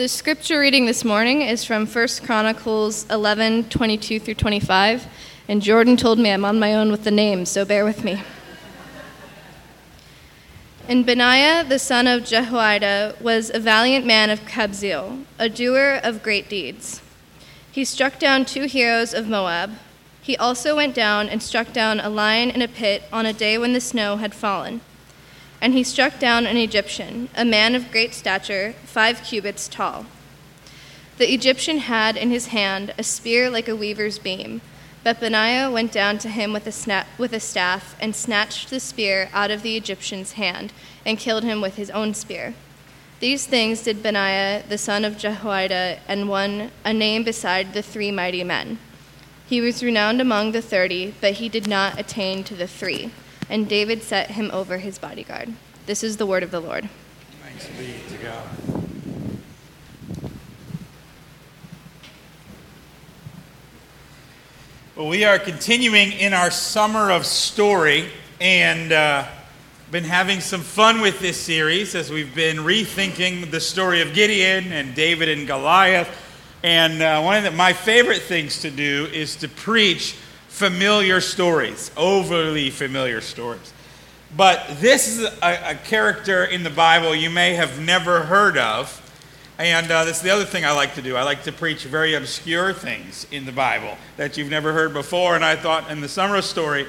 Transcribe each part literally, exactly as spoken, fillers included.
The scripture reading this morning is from First Chronicles eleven, twenty-two through twenty-five, and Jordan told me I'm on my own with the name, so bear with me. And Benaiah, the son of Jehoiada, was a valiant man of Kabzeel, a doer of great deeds. He struck down two heroes of Moab. He also went down and struck down a lion in a pit on a day when the snow had fallen. And he struck down an Egyptian, a man of great stature, five cubits tall. The Egyptian had in his hand a spear like a weaver's beam, but Benaiah went down to him with a, snap, with a staff and snatched the spear out of the Egyptian's hand and killed him with his own spear. These things did Benaiah, the son of Jehoiada, and won a name beside the three mighty men. He was renowned among the thirty, but he did not attain to the three. And David set him over his bodyguard. This is the word of the Lord. Thanks be to God. Well, we are continuing in our summer of story, and uh, been having some fun with this series as we've been rethinking the story of Gideon and David and Goliath. And uh, one of the, my favorite things to do is to preach familiar stories, overly familiar stories. But this is a, a character in the Bible you may have never heard of. And uh, that's the other thing I like to do. I like to preach very obscure things in the Bible that you've never heard before. And I thought in the summer story,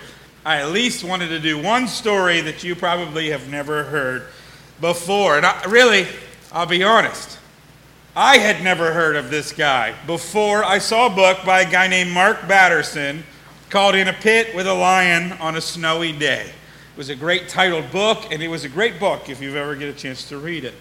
I at least wanted to do one story that you probably have never heard before. And I, really, I'll be honest. I had never heard of this guy before I saw a book by a guy named Mark Batterson called In a Pit with a Lion on a Snowy Day. It was a great titled book, and it was a great book if you've ever get a chance to read it.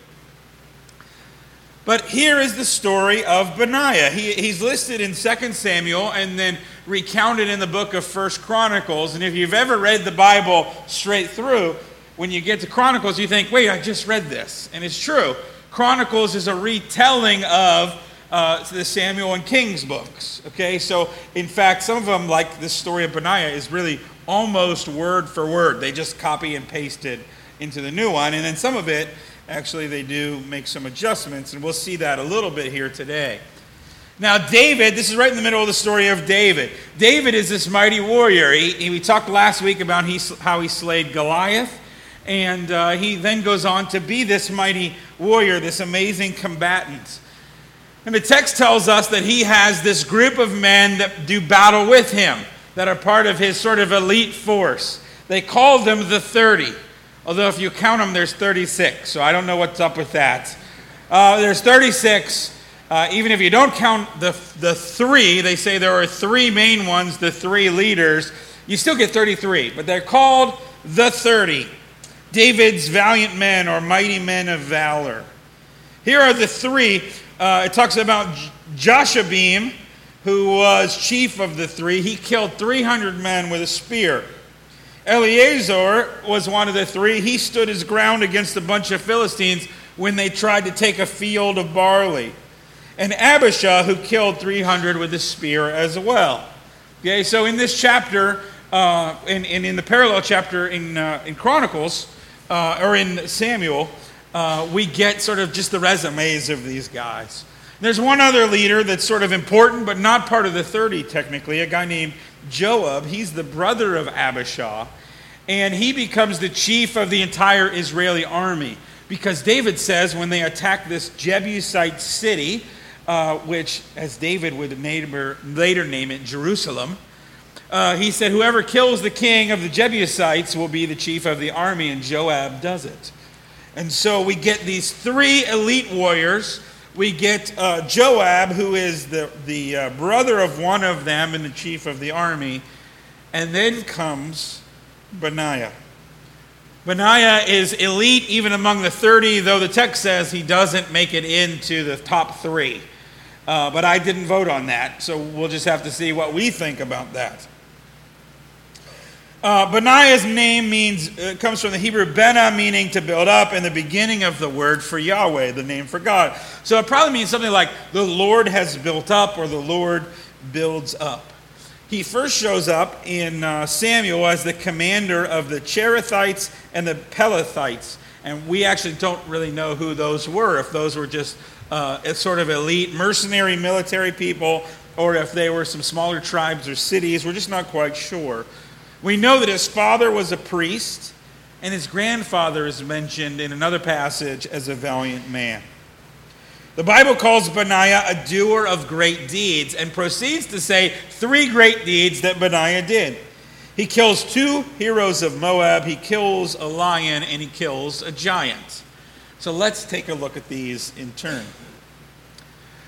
But here is the story of Benaiah. He, he's listed in Second Samuel and then recounted in the book of First Chronicles. And if you've ever read the Bible straight through, when you get to Chronicles, you think, wait, I just read this. And it's true. Chronicles is a retelling of Uh, the Samuel and Kings books, okay? So, in fact, some of them, like this story of Benaiah, is really almost word for word. They just copy and paste it into the new one. And then some of it, actually, they do make some adjustments, and we'll see that a little bit here today. Now, David, this is right in the middle of the story of David. David is this mighty warrior. He, he, we talked last week about he, how he slayed Goliath, and uh, he then goes on to be this mighty warrior, this amazing combatant. And the text tells us that he has this group of men that do battle with him, that are part of his sort of elite force. They call them the thirty, although if you count them, there's thirty-six, so I don't know what's up with that. Uh, there's thirty-six. Uh, even if you don't count the, the three, they say there are three main ones, the three leaders, you still get thirty-three, but they're called the thirty, David's valiant men or mighty men of valor. Here are the three. Uh, it talks about Joshabim, who was chief of the three. He killed three hundred men with a spear. Eleazar was one of the three. He stood his ground against a bunch of Philistines when they tried to take a field of barley. And Abishai, who killed three hundred with a spear as well. Okay, so in this chapter, uh, and, and in the parallel chapter in, uh, in Chronicles, uh, or in Samuel, Uh, we get sort of just the resumes of these guys. There's one other leader that's sort of important, but not part of the thirty technically, a guy named Joab. He's the brother of Abishai, and he becomes the chief of the entire Israeli army because David says when they attack this Jebusite city, uh, which as David would neighbor, later name it, Jerusalem, uh, he said whoever kills the king of the Jebusites will be the chief of the army, and Joab does it. And so we get these three elite warriors. We get uh, Joab, who is the, the uh, brother of one of them and the chief of the army. And then comes Benaiah. Benaiah is elite even among the thirty, though the text says he doesn't make it into the top three. Uh, but I didn't vote on that, so we'll just have to see what we think about that. Uh, Benaiah's name means uh, comes from the Hebrew Bena, meaning to build up, and the beginning of the word for Yahweh, the name for God. So it probably means something like the Lord has built up, or the Lord builds up. He first shows up in uh, Samuel as the commander of the Cherethites and the Pelethites, and we actually don't really know who those were, if those were just uh, as sort of elite mercenary military people, or if they were some smaller tribes or cities. We're just not quite sure. We know that his father was a priest, and his grandfather is mentioned in another passage as a valiant man. The Bible calls Benaiah a doer of great deeds and proceeds to say three great deeds that Benaiah did. He kills two heroes of Moab, he kills a lion, and he kills a giant. So let's take a look at these in turn.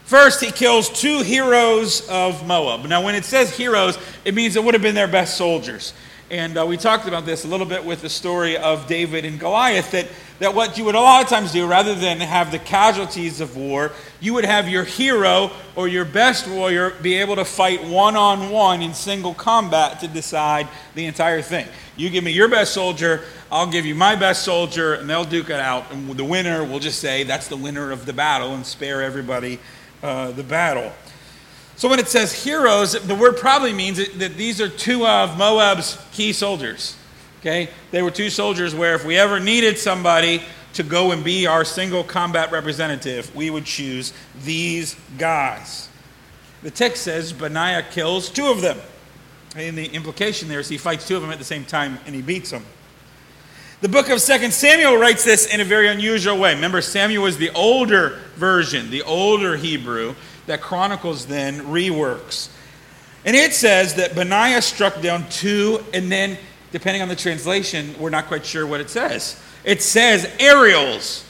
First, he kills two heroes of Moab. Now, when it says heroes, it means it would have been their best soldiers. And uh, we talked about this a little bit with the story of David and Goliath, that, that what you would a lot of times do, rather than have the casualties of war, you would have your hero or your best warrior be able to fight one-on-one in single combat to decide the entire thing. You give me your best soldier, I'll give you my best soldier, and they'll duke it out. And the winner will just say, that's the winner of the battle, and spare everybody uh, the battle. So when it says heroes, the word probably means that these are two of Moab's key soldiers, okay? They were two soldiers where if we ever needed somebody to go and be our single combat representative, we would choose these guys. The text says Benaiah kills two of them. And the implication there is he fights two of them at the same time and he beats them. The book of Second Samuel writes this in a very unusual way. Remember, Samuel was the older version, the older Hebrew, that Chronicles then reworks. And it says that Benaiah struck down two, and then, depending on the translation, we're not quite sure what it says. It says Ariels,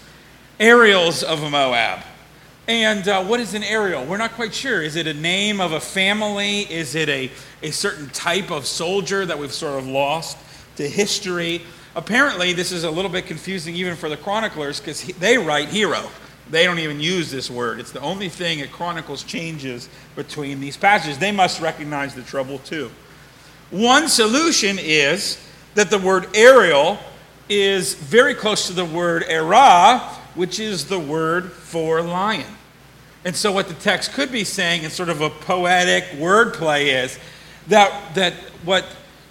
Ariels of Moab. And uh, what is an Ariel? We're not quite sure. Is it a name of a family? Is it a, a certain type of soldier that we've sort of lost to history? Apparently, this is a little bit confusing even for the chroniclers, because they write hero. They don't even use this word. It's the only thing that Chronicles changes between these passages. They must recognize the trouble too. One solution is that the word Ariel is very close to the word Erah, which is the word for lion. And so what the text could be saying in sort of a poetic wordplay is that, that what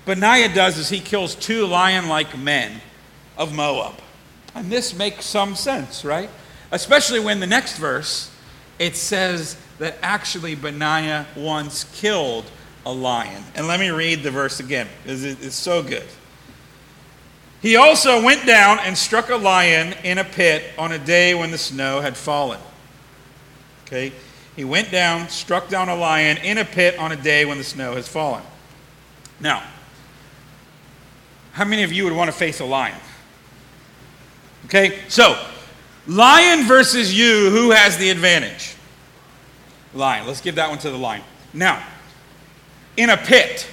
Benaiah does is he kills two lion-like men of Moab. And this makes some sense, right? Especially when the next verse, it says that actually Benaiah once killed a lion. And let me read the verse again, because it's so good. He also went down and struck a lion in a pit on a day when the snow had fallen. Okay? He went down, struck down a lion in a pit on a day when the snow has fallen. Now, how many of you would want to face a lion? Okay? So, lion versus you, who has the advantage? Lion. Let's give that one to the lion. Now, in a pit,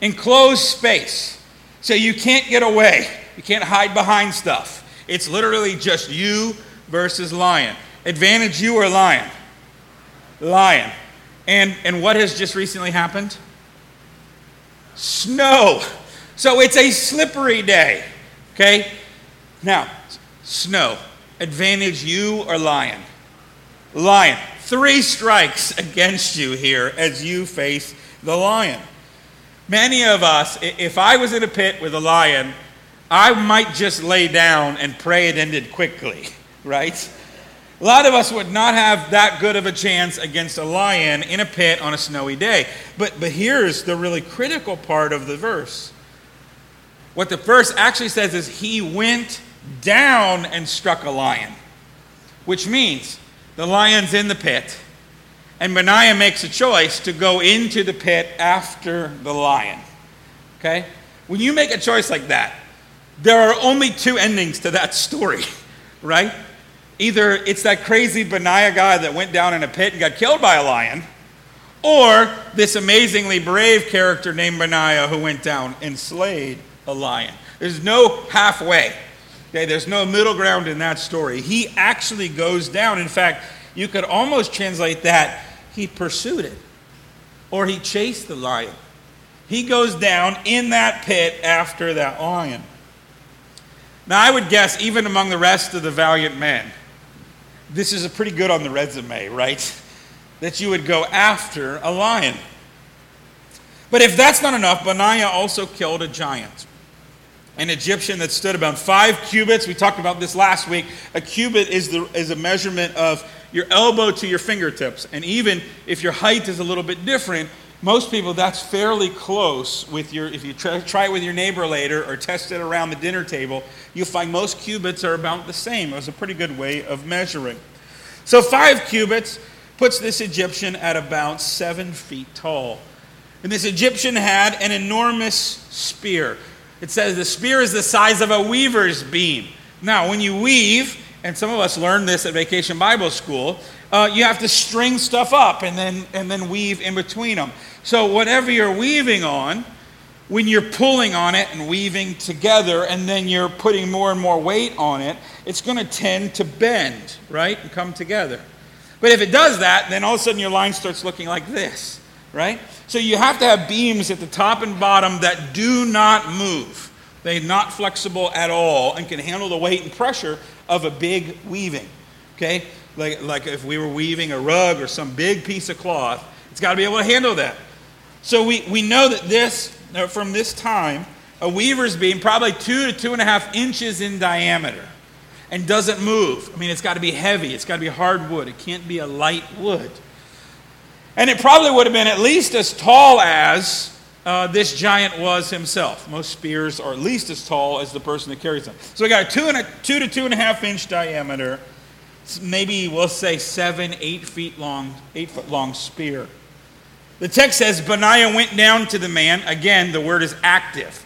enclosed space, so you can't get away. You can't hide behind stuff. It's literally just you versus lion. Advantage you or lion? Lion. And and what has just recently happened? Snow. So it's a slippery day. Okay? Now, snow. Advantage you or lion? Lion. Three strikes against you here as you face the lion. Many of us, if I was in a pit with a lion, I might just lay down and pray it ended quickly, right? A lot of us would not have that good of a chance against a lion in a pit on a snowy day. But, but here's the really critical part of the verse. What the verse actually says is he went down and struck a lion, which means the lion's in the pit, and Benaiah makes a choice to go into the pit after the lion. Okay? When you make a choice like that, there are only two endings to that story, right? Either it's that crazy Benaiah guy that went down in a pit and got killed by a lion, or this amazingly brave character named Benaiah who went down and slayed a lion. There's no halfway. Okay, there's no middle ground in that story. He actually goes down. In fact, you could almost translate that, he pursued it, or he chased the lion. He goes down in that pit after that lion. Now, I would guess, even among the rest of the valiant men, this is a pretty good on the resume, right? That you would go after a lion. But if that's not enough, Benaiah also killed a giant. an Egyptian that stood about five cubits. We talked about this last week. A cubit is the is a measurement of your elbow to your fingertips. And even if your height is a little bit different, most people, that's fairly close with your, if you try, try it with your neighbor later or test it around the dinner table, you'll find most cubits are about the same. It was a pretty good way of measuring. So five cubits puts this Egyptian at about seven feet tall. And this Egyptian had an enormous spear. It says the spear is the size of a weaver's beam. Now, when you weave, and some of us learned this at Vacation Bible School, uh, you have to string stuff up and then and then weave in between them. So whatever you're weaving on, when you're pulling on it and weaving together, and then you're putting more and more weight on it, it's going to tend to bend, right, and come together. But if it does that, then all of a sudden your line starts looking like this, right? So you have to have beams at the top and bottom that do not move. They're not flexible at all and can handle the weight and pressure of a big weaving, okay? Like, like if we were weaving a rug or some big piece of cloth, it's got to be able to handle that. So we, we know that this, from this time, a weaver's beam probably two to two and a half inches in diameter and doesn't move. I mean, it's got to be heavy. It's got to be hardwood. It can't be a light wood. And it probably would have been at least as tall as uh, this giant was himself. Most spears are at least as tall as the person that carries them. So we got a two, and a, two to two and a half inch diameter, maybe we'll say seven, eight feet long, eight foot long spear. The text says Benaiah went down to the man. Again, the word is active.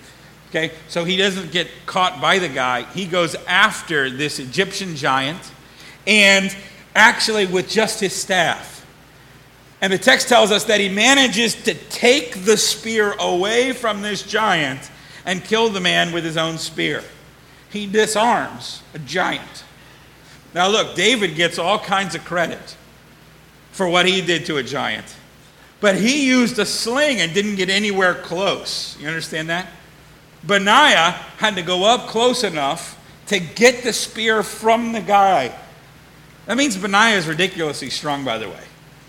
Okay, so he doesn't get caught by the guy. He goes after this Egyptian giant, and actually with just his staff. And the text tells us that he manages to take the spear away from this giant and kill the man with his own spear. He disarms a giant. Now look, David gets all kinds of credit for what he did to a giant. But he used a sling and didn't get anywhere close. You understand that? Benaiah had to go up close enough to get the spear from the guy. That means Benaiah is ridiculously strong, by the way.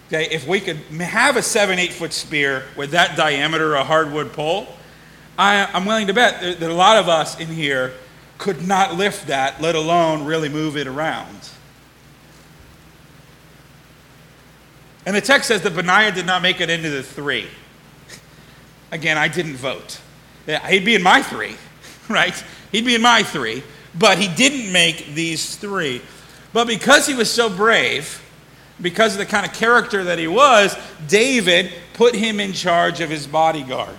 Okay, if we could have a seven, eight foot spear with that diameter, a hardwood pole, I, I'm willing to bet that, that a lot of us in here could not lift that, let alone really move it around. And the text says that Benaiah did not make it into the three. Again, I didn't vote. He'd be in my three, right? He'd be in my three, but he didn't make these three. But because he was so brave, because of the kind of character that he was, David put him in charge of his bodyguard.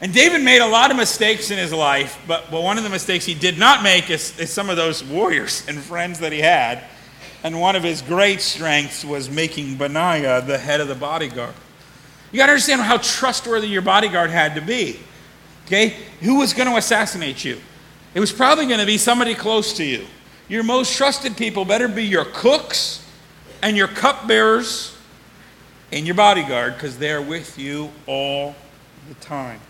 And David made a lot of mistakes in his life, but, but one of the mistakes he did not make is, is some of those warriors and friends that he had. And one of his great strengths was making Benaiah the head of the bodyguard. You got to understand how trustworthy your bodyguard had to be. Okay? Who was going to assassinate you? It was probably going to be somebody close to you. Your most trusted people better be your cooks and your cupbearers and your bodyguard, because they're with you all the time.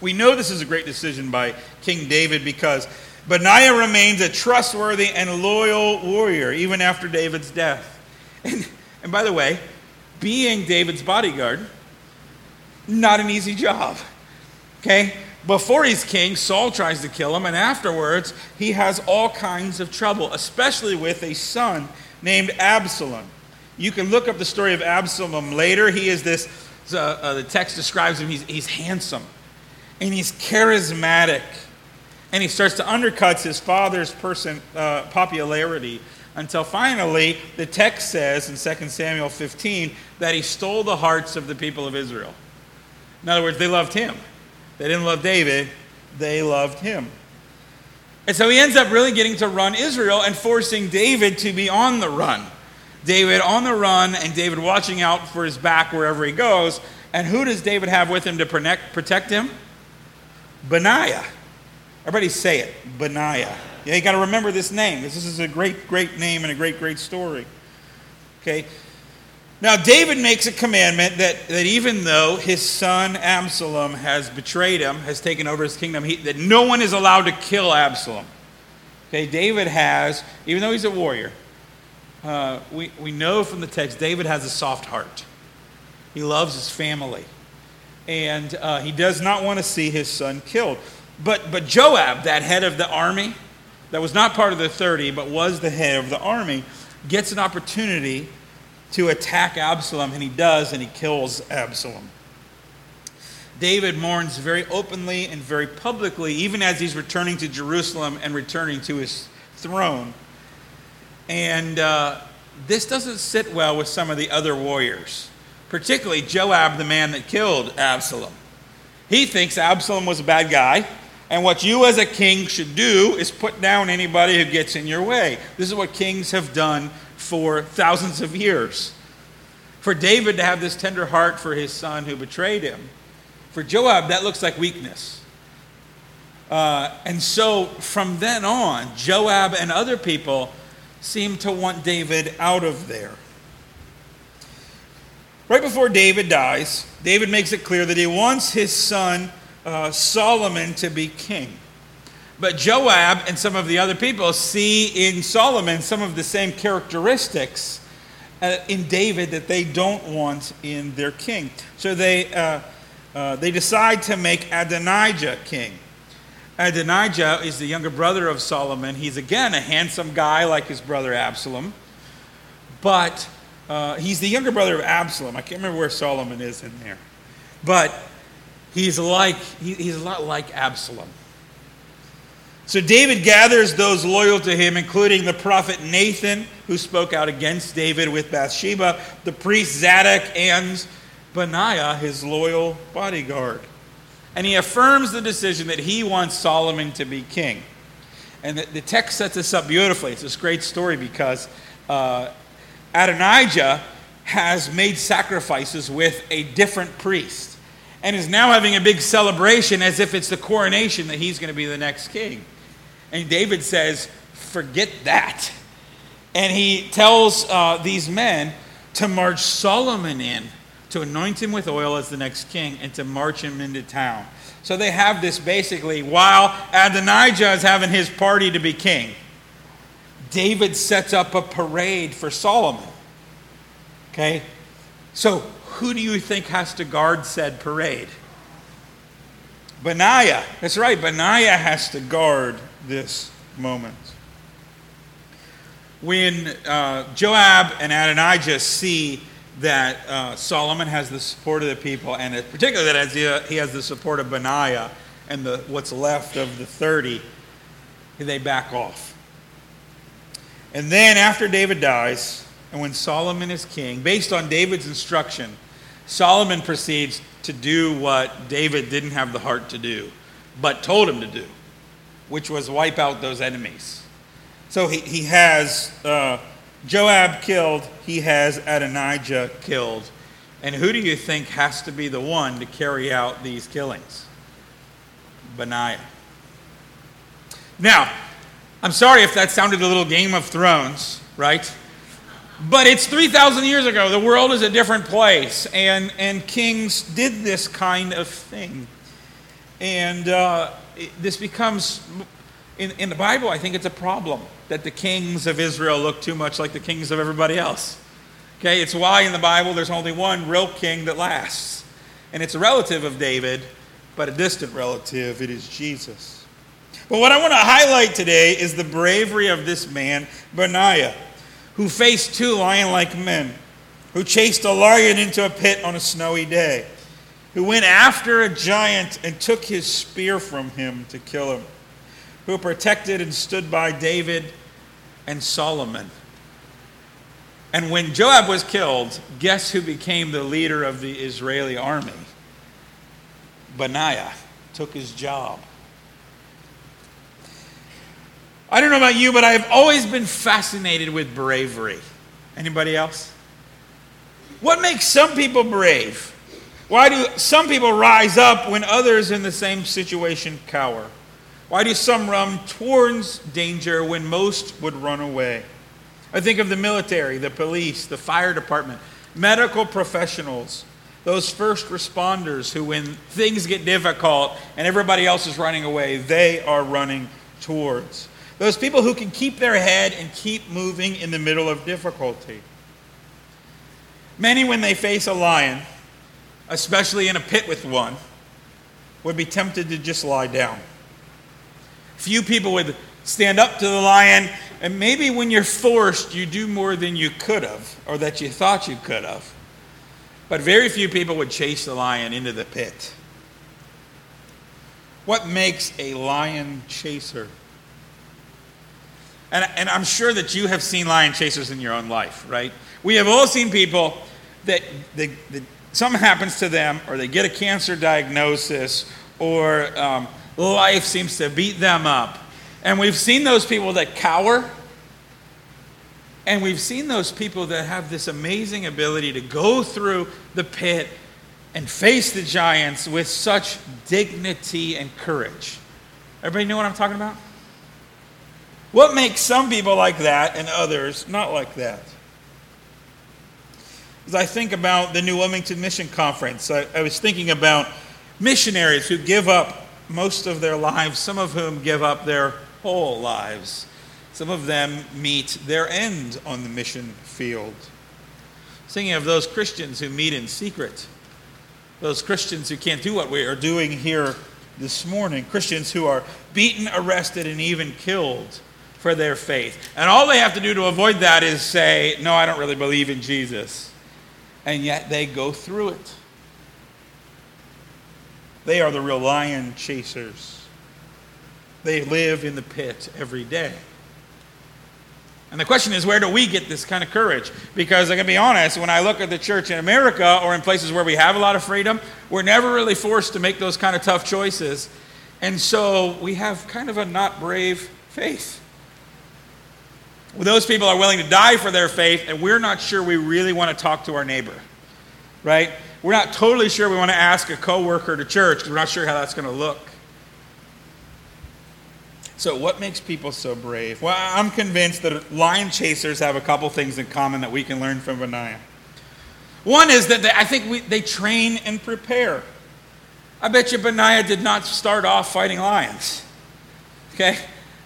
We know this is a great decision by King David because Benaiah remains a trustworthy and loyal warrior even after David's death. And, and by the way, being David's bodyguard, not an easy job. Okay? Before he's king, Saul tries to kill him, and afterwards he has all kinds of trouble, especially with a son named Absalom. You can look up the story of Absalom later. He is this, uh, uh, the text describes him, he's, he's handsome, and he's charismatic, and he starts to undercut his father's person uh, popularity until finally the text says in Second Samuel fifteen that he stole the hearts of the people of Israel. In other words, they loved him. They didn't love David, they loved him. And so he ends up really getting to run Israel and forcing David to be on the run. David on the run and David watching out for his back wherever he goes. And who does David have with him to protect him? Benaiah. Everybody say it, Benaiah. Yeah, you got to remember this name. This is a great, great name and a great, great story. Okay. Now David makes a commandment that, that even though his son Absalom has betrayed him, has taken over his kingdom, he, that no one is allowed to kill Absalom. Okay, David has, even though he's a warrior, uh, we, we know from the text, David has a soft heart. He loves his family. And uh, he does not want to see his son killed. But, but Joab, that head of the army, that was not part of the thirty, but was the head of the army, gets an opportunity to attack Absalom, and he does, and he kills Absalom. David mourns very openly and very publicly, even as he's returning to Jerusalem and returning to his throne. And uh, this doesn't sit well with some of the other warriors, particularly Joab, the man that killed Absalom. He thinks Absalom was a bad guy, and what you as a king should do is put down anybody who gets in your way. This is what kings have done for thousands of years. For David to have this tender heart for his son who betrayed him, for Joab, that looks like weakness. Uh, and so from then on, Joab and other people seem to want David out of there. Right before David dies, David makes it clear that he wants his son uh, Solomon to be king. But Joab and some of the other people see in Solomon some of the same characteristics uh, in David that they don't want in their king. So they... Uh, Uh, they decide to make Adonijah king. Adonijah is the younger brother of Solomon. He's, again, a handsome guy like his brother Absalom. But uh, he's the younger brother of Absalom. I can't remember where Solomon is in there. But he's, like, he, he's a lot like Absalom. So David gathers those loyal to him, including the prophet Nathan, who spoke out against David with Bathsheba, the priest Zadok, and Benaiah, his loyal bodyguard. And he affirms the decision that he wants Solomon to be king. And the, the text sets this up beautifully. It's this great story because uh, Adonijah has made sacrifices with a different priest and is now having a big celebration as if it's the coronation that he's going to be the next king. And David says, forget that. And he tells uh, these men to march Solomon in, to anoint him with oil as the next king, and to march him into town. So they have this basically, while Adonijah is having his party to be king, David sets up a parade for Solomon. Okay? So who do you think has to guard said parade? Benaiah. That's right, Benaiah has to guard this moment. When uh, Joab and Adonijah see that uh, Solomon has the support of the people, and particularly that he, uh, he has the support of Benaiah and the, what's left of the thirty, they back off. And then after David dies, and when Solomon is king, based on David's instruction, Solomon proceeds to do what David didn't have the heart to do, but told him to do, which was wipe out those enemies. So he, he has... Uh, Joab killed, he has Adonijah killed. And who do you think has to be the one to carry out these killings? Benaiah. Now, I'm sorry if that sounded a little Game of Thrones, right? But it's three thousand years ago. The world is a different place. And, and kings did this kind of thing. And uh, it, this becomes... In, in the Bible, I think it's a problem that the kings of Israel look too much like the kings of everybody else. Okay, it's why in the Bible there's only one real king that lasts. And it's a relative of David, but a distant relative. It is Jesus. But what I want to highlight today is the bravery of this man, Benaiah, who faced two lion-like men, who chased a lion into a pit on a snowy day, who went after a giant and took his spear from him to kill him, who protected and stood by David and Solomon. And when Joab was killed, guess who became the leader of the Israeli army? Benaiah took his job. I don't know about you, but I've always been fascinated with bravery. Anybody else? What makes some people brave? Why do some people rise up when others in the same situation cower? Why do some run towards danger when most would run away? I think of the military, the police, the fire department, medical professionals, those first responders who, when things get difficult and everybody else is running away, they are running towards. Those people who can keep their head and keep moving in the middle of difficulty. Many, when they face a lion, especially in a pit with one, would be tempted to just lie down. Few people would stand up to the lion. And maybe when you're forced, you do more than you could have or that you thought you could have. But very few people would chase the lion into the pit. What makes a lion chaser? And, and I'm sure that you have seen lion chasers in your own life, right? We have all seen people that, that, that something happens to them, or they get a cancer diagnosis, or um, life seems to beat them up. And we've seen those people that cower. And we've seen those people that have this amazing ability to go through the pit and face the giants with such dignity and courage. Everybody know what I'm talking about? What makes some people like that and others not like that? As I think about the New Wilmington Mission Conference, I, I was thinking about missionaries who give up most of their lives, some of whom give up their whole lives. Some of them meet their end on the mission field. Thinking of those Christians who meet in secret, those Christians who can't do what we are doing here this morning, Christians who are beaten, arrested, and even killed for their faith. And all they have to do to avoid that is say, no, I don't really believe in Jesus. And yet they go through it. They are the real lion chasers. They live in the pit every day. And the question is, where do we get this kind of courage? Because I can be honest, when I look at the church in America or in places where we have a lot of freedom, we're never really forced to make those kind of tough choices. And so we have kind of a not brave faith. Those people are willing to die for their faith, and we're not sure we really want to talk to our neighbor, right? We're not totally sure we want to ask a coworker to church because we're not sure how that's going to look. So what makes people so brave? Well, I'm convinced that lion chasers have a couple things in common that we can learn from Benaiah. One is that they, I think we, they train and prepare. I bet you Benaiah did not start off fighting lions. Okay?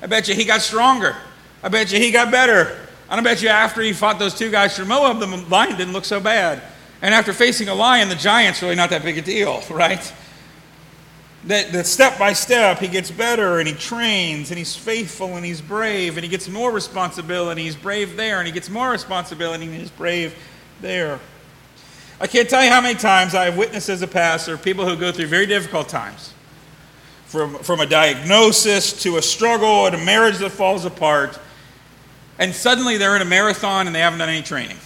I bet you he got stronger. I bet you he got better. And I bet you after he fought those two guys from Moab, the lion didn't look so bad. And after facing a lion, the giant's really not that big a deal, right? That, that step by step, he gets better, and he trains, and he's faithful, and he's brave, and he gets more responsibility, and he's brave there, and he gets more responsibility, and he's brave there. I can't tell you how many times I have witnessed as a pastor, people who go through very difficult times. From, from a diagnosis to a struggle and a marriage that falls apart. And suddenly they're in a marathon and they haven't done any training.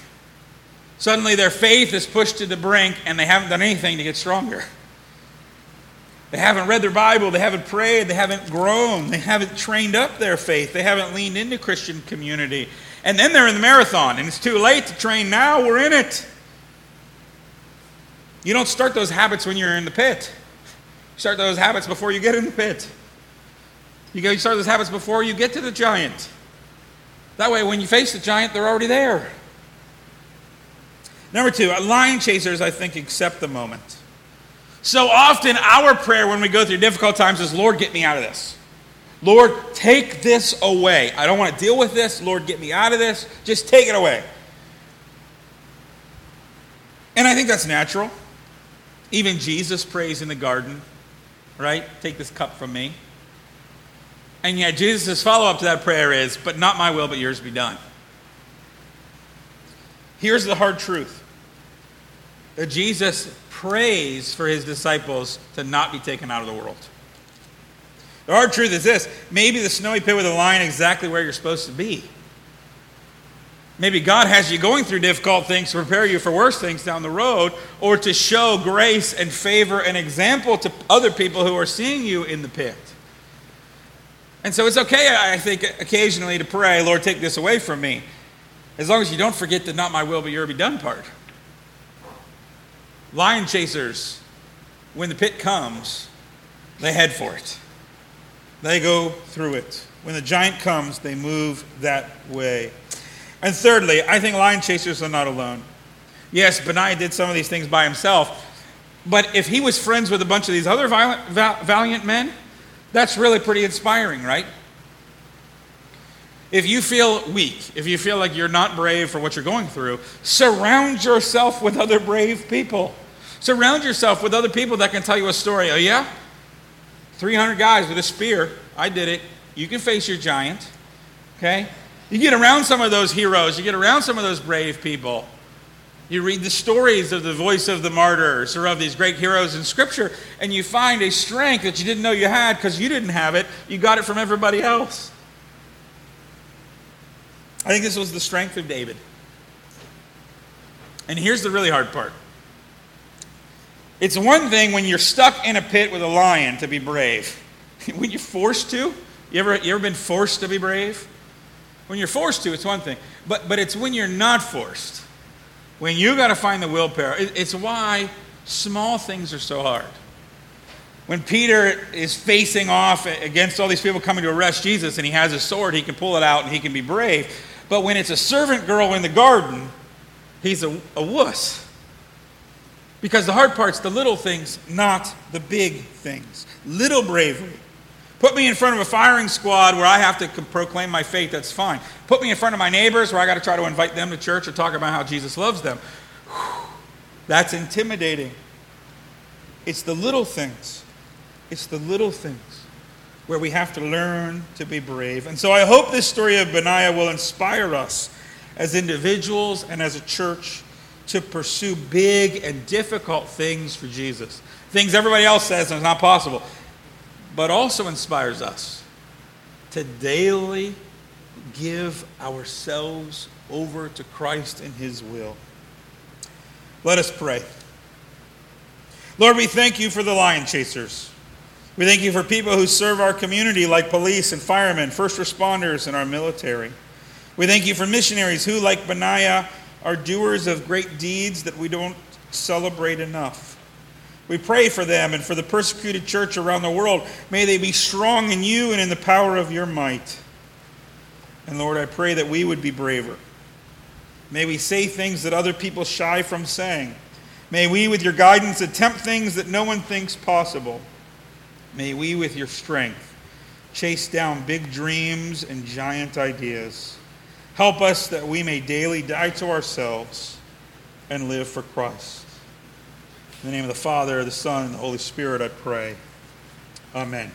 Suddenly their faith is pushed to the brink and they haven't done anything to get stronger. They haven't read their Bible, they haven't prayed, they haven't grown, they haven't trained up their faith, they haven't leaned into Christian community. And then they're in the marathon and it's too late to train now, we're in it. You don't start those habits when you're in the pit. You start those habits before you get in the pit. You start those habits before you get to the giant. That way when you face the giant, they're already there. Number two, lion chasers, I think, accept the moment. So often our prayer when we go through difficult times is, Lord, get me out of this. Lord, take this away. I don't want to deal with this. Lord, get me out of this. Just take it away. And I think that's natural. Even Jesus prays in the garden, right? Take this cup from me. And yet Jesus' follow-up to that prayer is, but not my will, but yours be done. Here's the hard truth. That Jesus prays for his disciples to not be taken out of the world. The hard truth is this. Maybe the snowy pit with a lion is exactly where you're supposed to be. Maybe God has you going through difficult things to prepare you for worse things down the road, or to show grace and favor and example to other people who are seeing you in the pit. And so it's okay, I think, occasionally to pray, Lord, take this away from me. As long as you don't forget the not my will but your be done part. Lion chasers, when the pit comes, they head for it. They go through it. When the giant comes, they move that way. And thirdly, I think lion chasers are not alone. Yes, Benaiah did some of these things by himself. But if he was friends with a bunch of these other violent, val- valiant men, that's really pretty inspiring, right? If you feel weak, if you feel like you're not brave for what you're going through, surround yourself with other brave people. Surround yourself with other people that can tell you a story. Oh yeah? three hundred guys with a spear. I did it. You can face your giant, okay? You get around some of those heroes. You get around some of those brave people. You read the stories of the Voice of the Martyrs or of these great heroes in Scripture, and you find a strength that you didn't know you had because you didn't have it. You got it from everybody else. I think this was the strength of David. And here's the really hard part. It's one thing when you're stuck in a pit with a lion to be brave. When you're forced to, you ever you ever been forced to be brave? When you're forced to, it's one thing. But but it's when you're not forced. When you got to find the willpower. It's why small things are so hard. When Peter is facing off against all these people coming to arrest Jesus and he has his sword, he can pull it out and he can be brave. But when it's a servant girl in the garden, he's a, a wuss. Because the hard part's the little things, not the big things. Little bravery. Put me in front of a firing squad where I have to proclaim my faith, that's fine. Put me in front of my neighbors where I got to try to invite them to church or talk about how Jesus loves them. Whew, that's intimidating. It's the little things. It's the little things where we have to learn to be brave. And so I hope this story of Benaiah will inspire us as individuals and as a church to pursue big and difficult things for Jesus. Things everybody else says is not possible. But also inspires us to daily give ourselves over to Christ and His will. Let us pray. Lord, we thank you for the lion chasers. We thank you for people who serve our community like police and firemen, first responders, and our military. We thank you for missionaries who, like Benaiah, are doers of great deeds that we don't celebrate enough. We pray for them and for the persecuted church around the world. May they be strong in you and in the power of your might. And Lord, I pray that we would be braver. May we say things that other people shy from saying. May we, with your guidance, attempt things that no one thinks possible. May we, with your strength, chase down big dreams and giant ideas. Help us that we may daily die to ourselves and live for Christ. In the name of the Father, the Son, and the Holy Spirit, I pray. Amen.